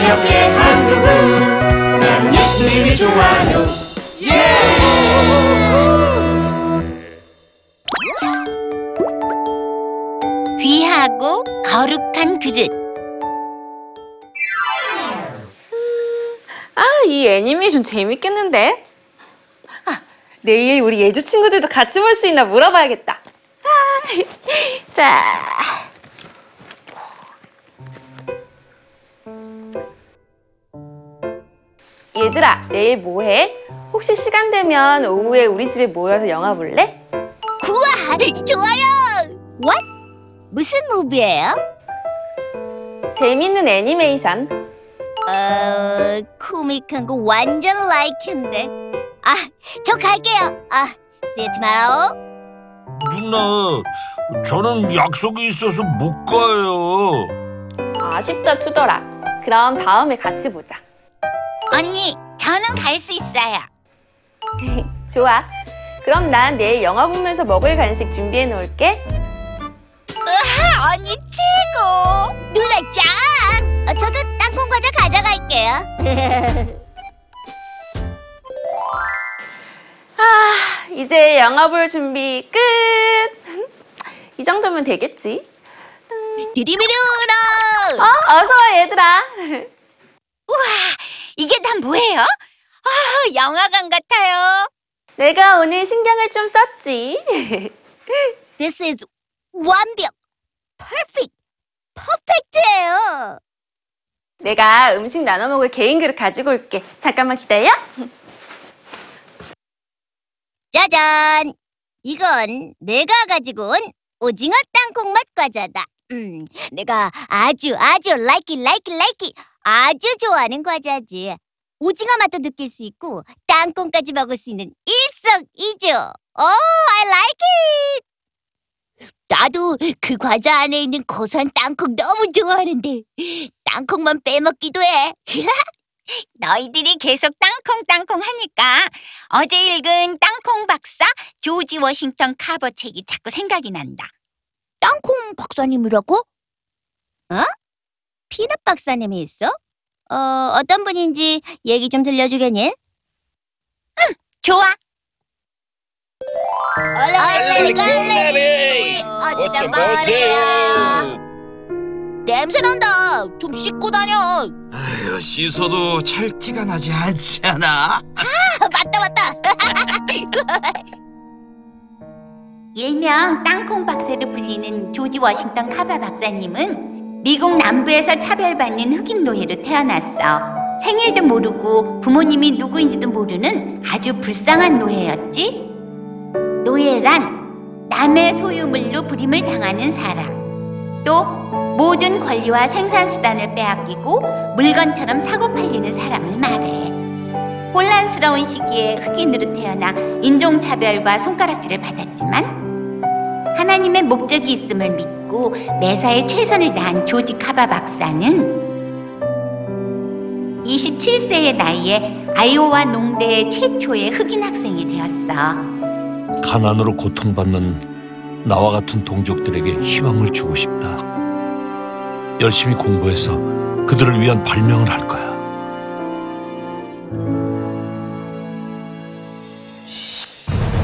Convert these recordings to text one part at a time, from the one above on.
즐겁게 한국은 난 예수님이 좋아요. 귀하고 거룩한 그릇. 아, 이 애니메이션 재밌겠는데? 아, 내일 우리 예주 친구들도 같이 볼 수 있나 물어봐야겠다. 자, 얘들아, 내일 뭐해? 혹시 시간 되면 오후에 우리 집에 모여서 영화 볼래? 우와, 좋아요! What? 무슨 무비예요? 재밌는 애니메이션. 코믹한 거 완전 라이크인데. 아, 저 갈게요. 아, see you tomorrow. 누나, 저는 약속이 있어서 못 가요. 아쉽다, 투더라. 그럼 다음에 같이 보자. 언니, 저는 갈 수 있어요. 좋아. 그럼 난 내일 영화 보면서 먹을 간식 준비해 놓을게. 으하, 언니 최고! 누나 짱! 저도 땅콩과자 가져갈게요. 아, 이제 영화 볼 준비 끝! 이 정도면 되겠지? 드리미루노! 어서와, 얘들아! 우와, 이게 다 뭐예요? 아, 영화관 같아요. 내가 오늘 신경을 좀 썼지. This is 완벽! Perfect! 퍼펙트예요! 내가 음식 나눠 먹을 개인 그릇 가지고 올게. 잠깐만 기다려. 짜잔! 이건 내가 가지고 온 오징어 땅콩 맛 과자다. 내가 아주 like it 아주 좋아하는 과자지. 오징어 맛도 느낄 수 있고 땅콩까지 먹을 수 있는 일석이조. 오, I like it! 나도 그 과자 안에 있는 고소한 땅콩 너무 좋아하는데 땅콩만 빼먹기도 해. 너희들이 계속 땅콩 하니까 어제 읽은 땅콩 박사 조지 워싱턴 카버 책이 자꾸 생각이 난다. 땅콩 박사님이라고? 어? 피넛 박사님이 있어? 어떤 분인지 얘기 좀 들려주겠니? 응, 좋아. 얼레리 어쩜 보세요. 냄새난다. 좀 씻고 다녀. 아유, 씻어도 찰티가 나지 않지 않아? 아, 맞다. 일명 땅콩 박사로 불리는 조지 워싱턴 카버 박사님은 미국 남부에서 차별받는 흑인 노예로 태어났어. 생일도 모르고 부모님이 누구인지도 모르는 아주 불쌍한 노예였지. 노예란 남의 소유물로 불임을 당하는 사람, 또 모든 권리와 생산수단을 빼앗기고 물건처럼 사고팔리는 사람을 말해. 혼란스러운 시기에 흑인으로 태어나 인종차별과 손가락질을 받았지만 하나님의 목적이 있음을 믿고 매사에 최선을 다한 조지 카바 박사는 27세의 나이에 아이오와 농대의 최초의 흑인 학생이 되었어. 가난으로 고통받는 나와 같은 동족들에게 희망을 주고 싶다. 열심히 공부해서 그들을 위한 발명을 할 거야.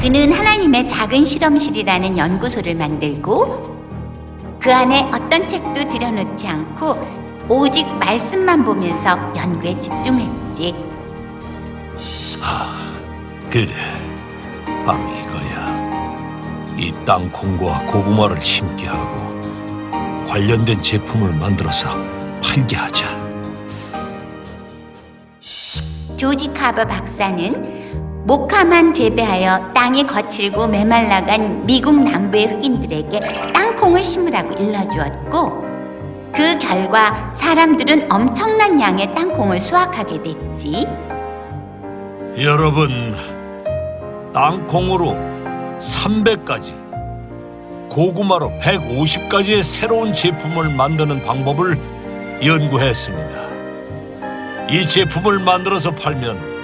그는 하나님의 작은 실험실이라는 연구소를 만들고 그 안에 어떤 책도 들여놓지 않고 오직 말씀만 보면서 연구에 집중했지. 아, 그래. 바로 이거야. 이 땅콩과 고구마를 심게 하고 관련된 제품을 만들어서 팔게 하자. 조지 카버 박사는 목화만 재배하여 땅이 거칠고 메말라간 미국 남부의 흑인들에게 땅콩을 심으라고 일러주었고 그 결과 사람들은 엄청난 양의 땅콩을 수확하게 됐지. 여러분, 땅콩으로 300가지, 고구마로 150가지의 새로운 제품을 만드는 방법을 연구했습니다. 이 제품을 만들어서 팔면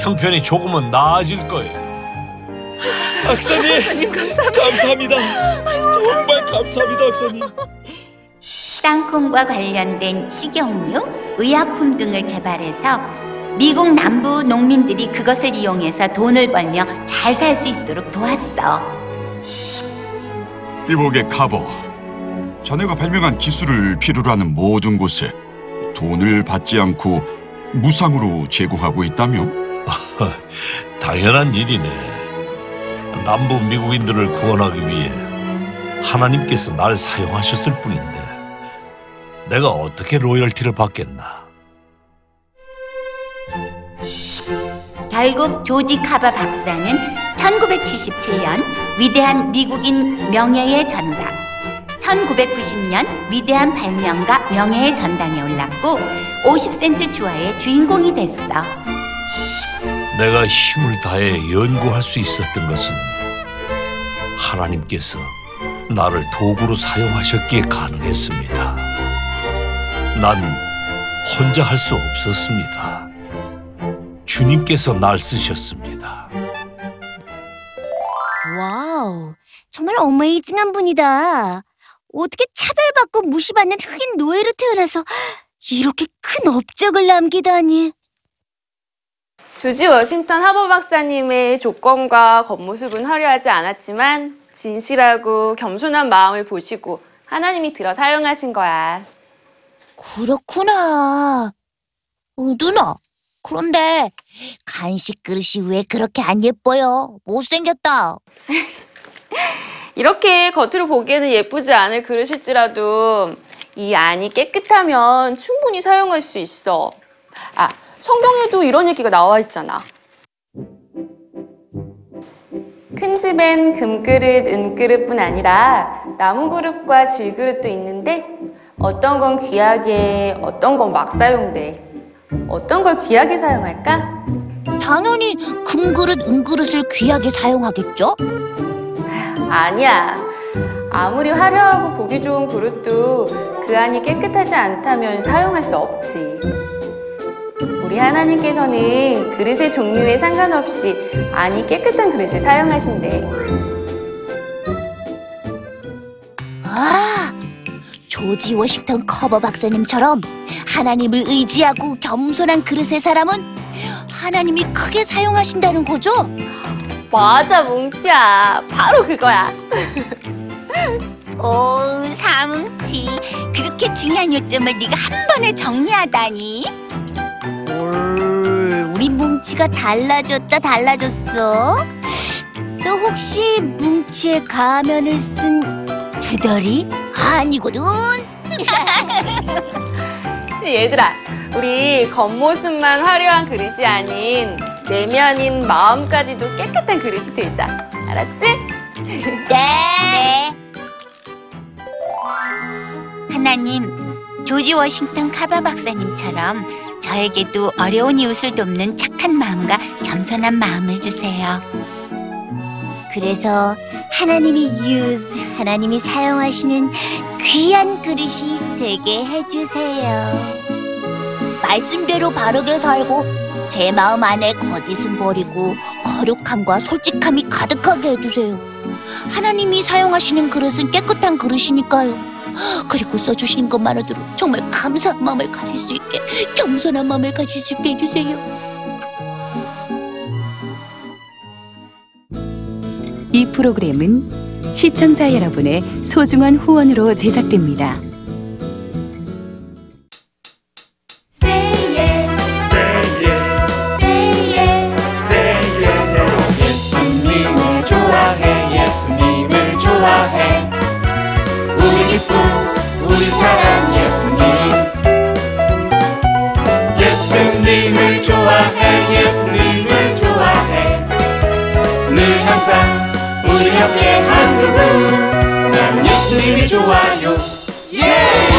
형편이 조금은 나아질 거예요. 박사님, 감사합니다. 정말 감사합니다, 박사님. 땅콩과 관련된 식용유, 의약품 등을 개발해서 미국 남부 농민들이 그것을 이용해서 돈을 벌며 잘 살 수 있도록 도왔어. 이보게 카버, 자네가 발명한 기술을 필요로 하는 모든 곳에 돈을 받지 않고 무상으로 제공하고 있다며? 당연한 일이네. 남부 미국인들을 구원하기 위해 하나님께서 날 사용하셨을 뿐인데 내가 어떻게 로열티를 받겠나? 결국 조지 카버 박사는 1977년 위대한 미국인 명예의 전당, 1990년 위대한 발명가 명예의 전당에 올랐고 50센트 주화의 주인공이 됐어. 내가 힘을 다해 연구할 수 있었던 것은 하나님께서 나를 도구로 사용하셨기에 가능했습니다. 난 혼자 할 수 없었습니다. 주님께서 날 쓰셨습니다. 와우, 정말 어메이징한 분이다. 어떻게 차별받고 무시받는 흑인 노예로 태어나서 이렇게 큰 업적을 남기다니. 조지 워싱턴 하버 박사님의 조건과 겉모습은 화려하지 않았지만 진실하고 겸손한 마음을 보시고 하나님이 들어 사용하신 거야. 그렇구나. 누나, 그런데 간식 그릇이 왜 그렇게 안 예뻐요? 못생겼다. 이렇게 겉으로 보기에는 예쁘지 않을 그릇일지라도 이 안이 깨끗하면 충분히 사용할 수 있어. 아, 성경에도 이런 얘기가 나와 있잖아. 큰 집엔 금그릇, 은그릇뿐 아니라 나무그릇과 질그릇도 있는데 어떤 건 귀하게, 어떤 건 막 사용돼. 어떤 걸 귀하게 사용할까? 당연히 금그릇, 은그릇을 귀하게 사용하겠죠? 아니야. 아무리 화려하고 보기 좋은 그릇도 그 안이 깨끗하지 않다면 사용할 수 없지. 우리 하나님께서는 그릇의 종류에 상관없이 안이 깨끗한 그릇을 사용하신대. 아, 조지 워싱턴 커버 박사님처럼 하나님을 의지하고 겸손한 그릇의 사람은 하나님이 크게 사용하신다는 거죠? 맞아, 뭉치야. 바로 그거야. 오, 사뭉치. 그렇게 중요한 요점을 네가 한 번에 정리하다니. 우리 뭉치가 달라졌어. 너 혹시 뭉치의 가면을 쓴 두더리? 아니거든. 얘들아, 우리 겉모습만 화려한 그릇이 아닌 내면인 마음까지도 깨끗한 그릇이 되자. 알았지? 네. 하나님, 조지 워싱턴 카바 박사님처럼 저에게도 어려운 이웃을 돕는 착한 마음과 겸손한 마음을 주세요. 그래서 하나님이 하나님이 사용하시는 귀한 그릇이 되게 해주세요. 말씀대로 바르게 살고 제 마음 안에 거짓은 버리고 거룩함과 솔직함이 가득하게 해주세요. 하나님이 사용하시는 그릇은 깨끗한 그릇이니까요. 그리고 써주신 것만으로도 정말 감사한 마음을 가질 수 있게, 겸손한 마음을 가질 수 있게 해주세요. 이 프로그램은 시청자 여러분의 소중한 후원으로 제작됩니다. 예수님을 좋아해, 예수님을 좋아해. 우리 기쁨, 우리 사랑 예수님. 예수님을 좋아해, 예수님을 좋아해. 늘 항상 우리 함께 한 그분, 나는 예수님이 좋아요. 예!